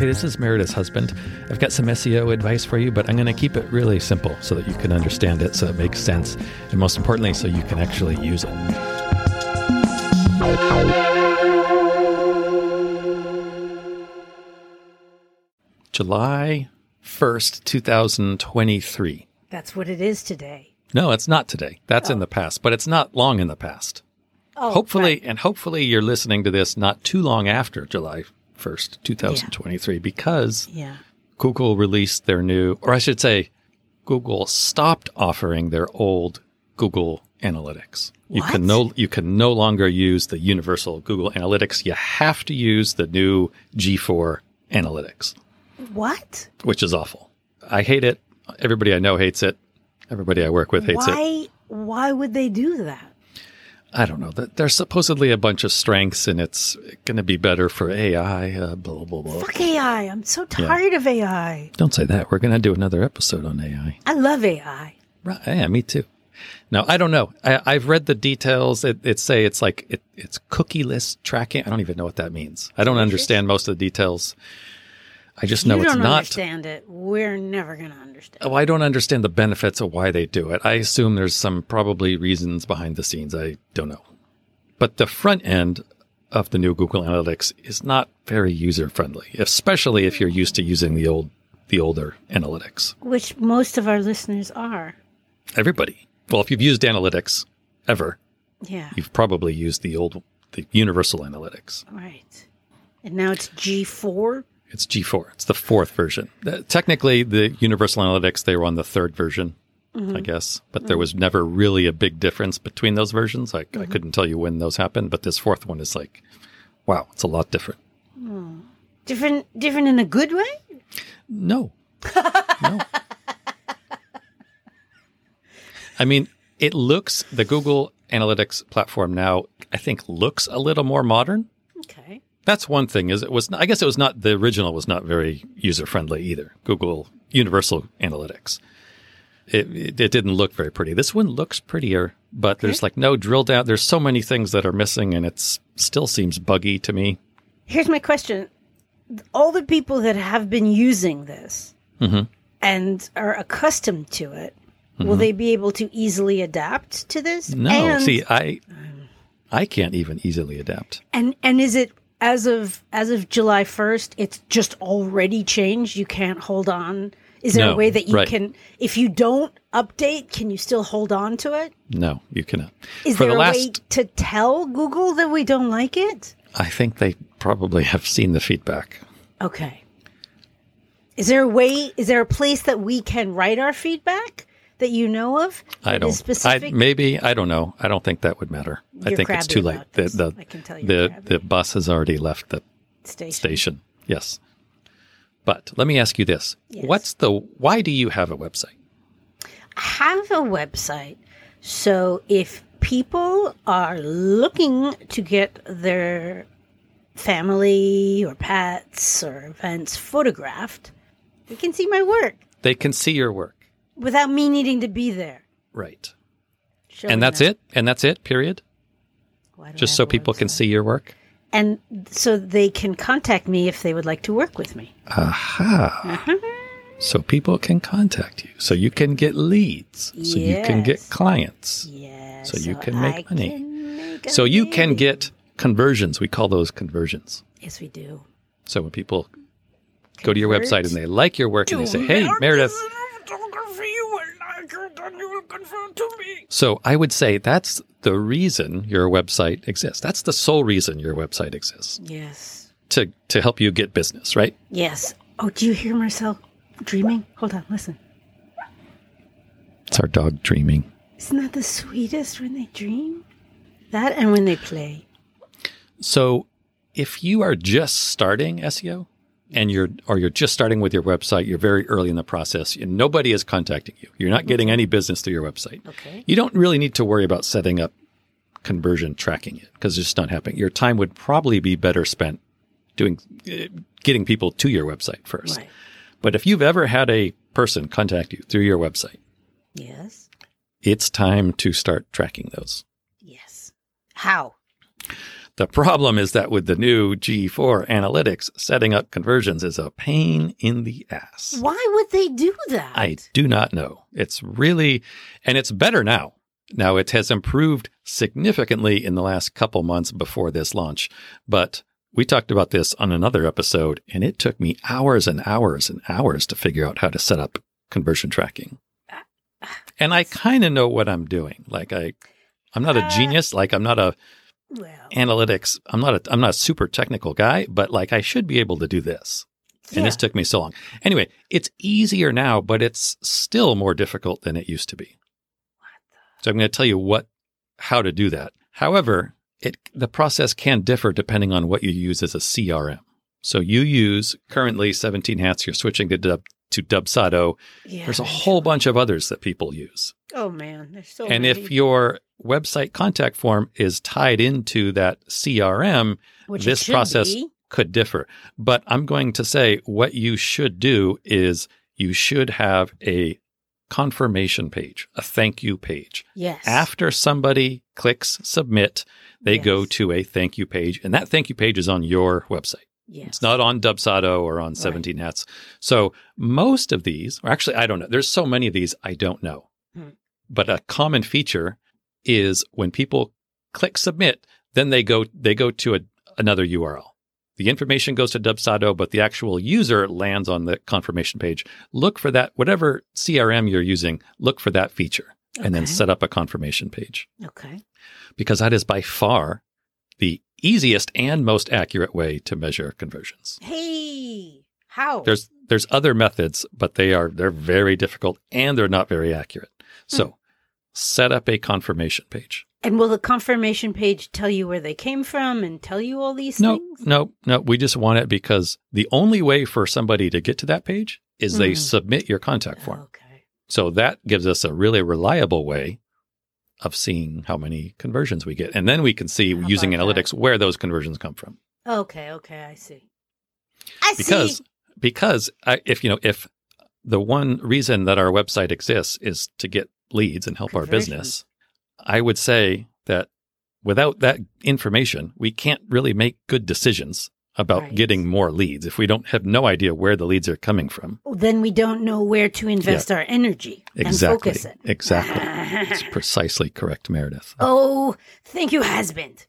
Hey, this is Meredith's husband. I've got some SEO advice for you, but I'm going to keep it really simple so that you can understand it, so it makes sense, and most importantly, so you can actually use it. July 1st, 2023. That's what it is today. No, it's not today. That's in the past, but it's not long in the past. Oh, hopefully, right. And hopefully you're listening to this not too long after July 1st, 2023, because Google released their new, or I should say, Google stopped offering their old Google Analytics. You can no longer use the universal Google Analytics. You have to use the new G4 Analytics. What? Which is awful. I hate it. Everybody I know hates it. Everybody I work with hates it. Why would they do that? I don't know. There's supposedly a bunch of strengths, and it's going to be better for AI, blah, blah, blah. Fuck AI. I'm so tired of AI. Don't say that. We're going to do another episode on AI. I love AI. Right. Yeah, me too. Now, I don't know. I've read the details. It's cookieless tracking. I don't even know what that means. I don't understand most of the details. I just know it's not. You don't understand it. We're never going to understand it. Oh, I don't understand the benefits of why they do it. I assume there's some probably reasons behind the scenes. I don't know. But the front end of the new Google Analytics is not very user-friendly, especially if you're used to using the older analytics. Which most of our listeners are. Everybody. Well, if you've used analytics ever, you've probably used the universal analytics. Right. And now it's G4? It's G4. It's the fourth version. Technically, the Universal Analytics, they were on the third version, I guess. But there was never really a big difference between those versions. I couldn't tell you when those happened. But this fourth one is like, wow, it's a lot different. Mm. Different in a good way? No. No. I mean, the Google Analytics platform now, I think, looks a little more modern. Okay. That's one thing is the original was not very user-friendly either. Google Universal Analytics. It didn't look very pretty. This one looks prettier, but there's no drill down. There's so many things that are missing, and it still seems buggy to me. Here's my question. All the people that have been using this and are accustomed to it, will they be able to easily adapt to this? No. I can't even easily adapt. And is it... As of July 1st, it's just already changed. You can't hold on. Is there a way that you can, if you don't update, can you still hold on to it? No, you cannot. Is there a way to tell Google that we don't like it? I think they probably have seen the feedback. Okay. Is there a place that we can write our feedback that you know of? I don't. Maybe. I don't know. I don't think that would matter. I think it's too late. I can tell you the bus has already left the station. Yes. But let me ask you this. Yes. Why do you have a website? I have a website. So if people are looking to get their family or pets or events photographed, they can see my work. They can see your work. Without me needing to be there. Right. And that's it, period? Just so people can see your work? And so they can contact me if they would like to work with me. Aha. So people can contact you. So you can get leads. Yes. So you can get clients. Yes. So you can make money. You can get conversions. We call those conversions. Yes, we do. So when people go to your website and they like your work and they say, hey, Meredith... So I would say that's the reason your website exists. That's the sole reason your website exists. Yes. To help you get business, right? Yes. Oh, do you hear Marcel dreaming? Hold on, listen. It's our dog dreaming. Isn't that the sweetest when they dream? That and when they play. So if you are just starting SEO and you're just starting with your website, you're very early in the process, and nobody is contacting you. You're not getting any business through your website. Okay. You don't really need to worry about setting up conversion tracking it because it's just not happening. Your time would probably be better spent getting people to your website first. Right. But if you've ever had a person contact you through your website, yes, it's time to start tracking those. Yes. How? The problem is that with the new G4 analytics, setting up conversions is a pain in the ass. Why would they do that? I do not know. It's really, and it's better now. Now, it has improved significantly in the last couple months before this launch, but we talked about this on another episode, and it took me hours and hours and hours to figure out how to set up conversion tracking. And I kind of know what I'm doing. Like, I'm not a genius. Like, I'm not a... Well, analytics, I'm not a super technical guy, but like I should be able to do this. Yeah. And this took me so long. Anyway, it's easier now, but it's still more difficult than it used to be. So I'm going to tell you how to do that. However, the process can differ depending on what you use as a CRM. So you use currently 17 hats, you're switching to Dubsado. Yeah, there's a whole bunch of others that people use. Oh man, there's so many. And if your website contact form is tied into that CRM, this process could differ. But I'm going to say what you should do is you should have a confirmation page, a thank you page. Yes. After somebody clicks submit, they go to a thank you page, and that thank you page is on your website. Yes. It's not on Dubsado or on 17 Hats. So most of these, or actually, I don't know. There's so many of these, I don't know. Hmm. But a common feature is when people click submit, then they go to another URL. The information goes to Dubsado, but the actual user lands on the confirmation page. Look for that, whatever CRM you're using, look for that feature and then set up a confirmation page. Okay. Because that is by far the easiest and most accurate way to measure conversions. Hey, how? There's other methods, but they're very difficult and they're not very accurate. So set up a confirmation page. And will the confirmation page tell you where they came from and tell you all these things? No. We just want it because the only way for somebody to get to that page is they submit your contact form. Okay. So that gives us a really reliable way of seeing how many conversions we get. And then we can see, using analytics, where those conversions come from. Okay, I see. Because if the one reason that our website exists is to get leads and help our business, I would say that without that information, we can't really make good decisions about getting more leads. If we don't have no idea where the leads are coming from, then we don't know where to invest our energy and focus it. Exactly. It's precisely correct, Meredith. Oh, thank you, husband.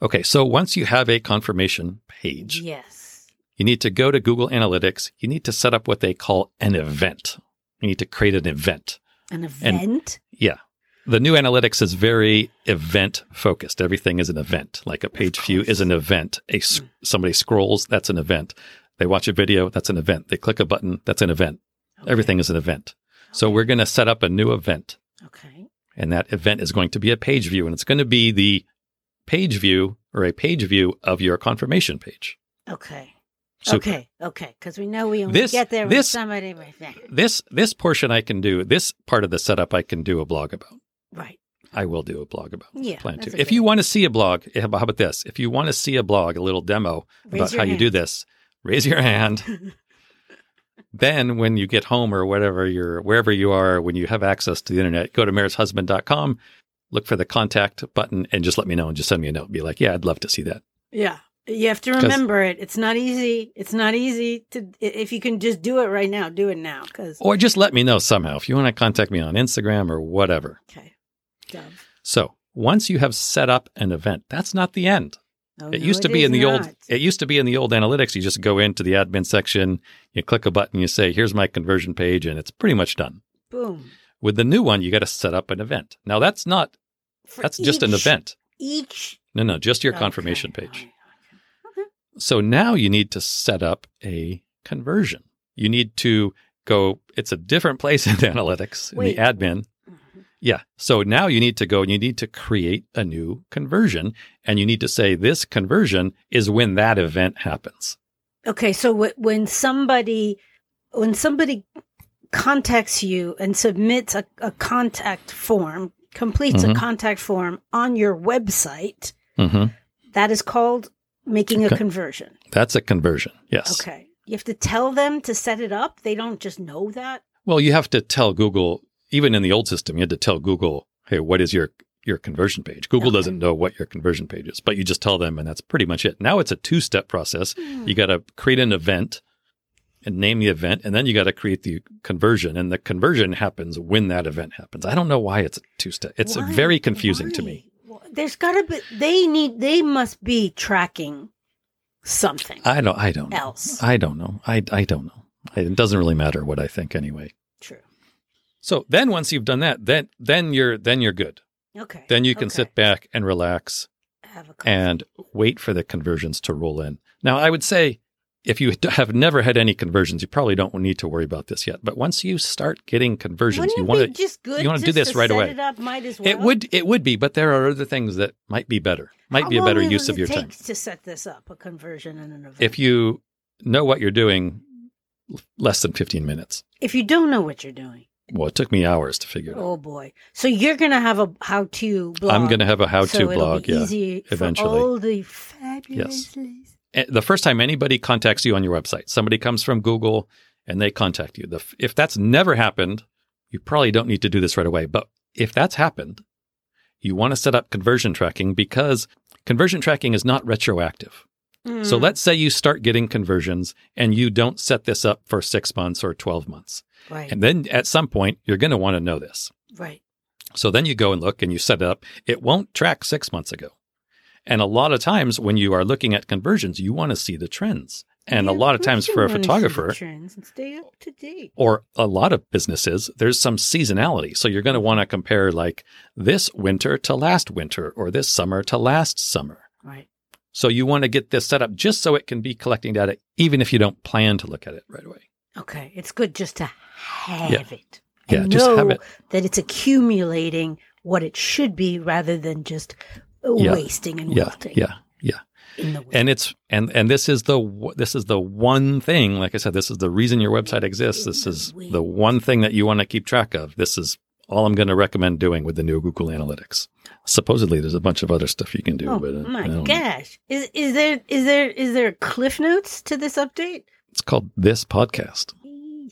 Okay. So once you have a confirmation page, you need to go to Google Analytics. You need to set up what they call an event. You need to create an event. An event? The new analytics is very event-focused. Everything is an event. Like a page view is an event. Somebody scrolls, that's an event. They watch a video, that's an event. They click a button, that's an event. Okay. Everything is an event. Okay. So we're going to set up a new event. Okay. And that event is going to be a page view, and it's going to be a page view of your confirmation page. Okay. Super. Okay, because we know we only get there with somebody. This portion I can do. This part of the setup I can do a blog about. Right. I will do a blog about. Yeah. Plan to. If you want to see a blog, how about this? If you want to see a blog, a little demo about how you do this, raise your hand. Then when you get home or wherever you are, when you have access to the internet, go to meredithshusband.com, look for the contact button, and just let me know and just send me a note. Be like, yeah, I'd love to see that. Yeah. You have to remember it. It's not easy. If you can just do it right now, do it now. Or just let me know somehow if you want to contact me on Instagram or whatever. Okay. Done. So once you have set up an event, that's not the end. It used to be in the old analytics. You just go into the admin section, you click a button, you say, here's my conversion page, and it's pretty much done. Boom. With the new one, you got to set up an event. Now just an event. Just your confirmation page. So now you need to set up a conversion. You need to go, it's a different place in analytics, in the admin. Mm-hmm. Yeah. So now you need to go and you need to create a new conversion. And you need to say this conversion is when that event happens. Okay. So when somebody contacts you and submits a contact form, completes a contact form on your website, that is called... making a conversion. That's a conversion, yes. Okay. You have to tell them to set it up? They don't just know that? Well, you have to tell Google, even in the old system, you had to tell Google, hey, what is your your conversion page. Google doesn't know what your conversion page is, but you just tell them, and that's pretty much it. Now it's a two-step process. You got to create an event and name the event, and then you got to create the conversion, and the conversion happens when that event happens. I don't know why it's a two-step. It's very confusing to me. Well, there's got to be they must be tracking something. I don't know. It doesn't really matter what I think anyway. True. So then once you've done that, then you're good. Okay. Then you can sit back and relax and wait for the conversions to roll in. Now, I would say if you have never had any conversions, you probably don't need to worry about this yet. But once you start getting conversions, you want to do this right away. Set it up, might as well. It would be, but there are other things that might be better. Might be a better use of your time. How long does it take to set this up, a conversion and an event? If you know what you're doing, less than 15 minutes. If you don't know what you're doing. Well, it took me hours to figure it out. Oh, boy. So you're going to have a how-to blog. I'm going to have a how-to blog, yeah, easy eventually. For all the fabulous ladies. The first time anybody contacts you on your website, somebody comes from Google and they contact you. If that's never happened, you probably don't need to do this right away. But if that's happened, you want to set up conversion tracking because conversion tracking is not retroactive. Mm. So let's say you start getting conversions and you don't set this up for 6 months or 12 months. Right. And then at some point, you're going to want to know this. Right. So then you go and look and you set it up. It won't track 6 months ago. And a lot of times when you are looking at conversions, you want to see the trends. And a lot of times for a photographer, trends and stay up to date. Or a lot of businesses, there's some seasonality. So you're going to want to compare like this winter to last winter or this summer to last summer. Right. So you want to get this set up just so it can be collecting data, even if you don't plan to look at it right away. Okay. It's good just to have it. Yeah, just have it. That it's accumulating what it should be rather than just wasting and wilting. Yeah. In the way. And it's this is the one thing, like I said, this is the reason your website exists. This is the one thing that you want to keep track of. This is all I'm going to recommend doing with the new Google Analytics. Supposedly, there's a bunch of other stuff you can do. Oh, but my gosh. Is there cliff notes to this update? It's called This Podcast.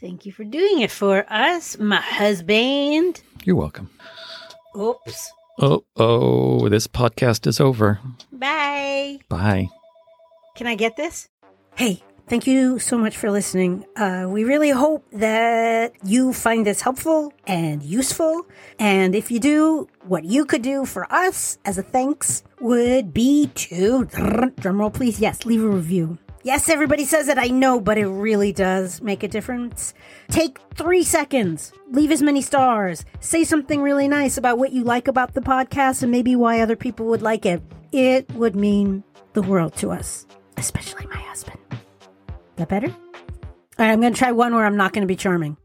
Thank you for doing it for us, my husband. You're welcome. Oops. Oh, this podcast is over. Bye. Bye. Can I get this? Hey. Thank you so much for listening. We really hope that you find this helpful and useful. And if you do, what you could do for us as a thanks would be to, drumroll please, yes, leave a review. Yes, everybody says it, I know, but it really does make a difference. Take 3 seconds, leave as many stars, say something really nice about what you like about the podcast and maybe why other people would like it. It would mean the world to us, especially my husband. That better? All right, I'm going to try one where I'm not going to be charming.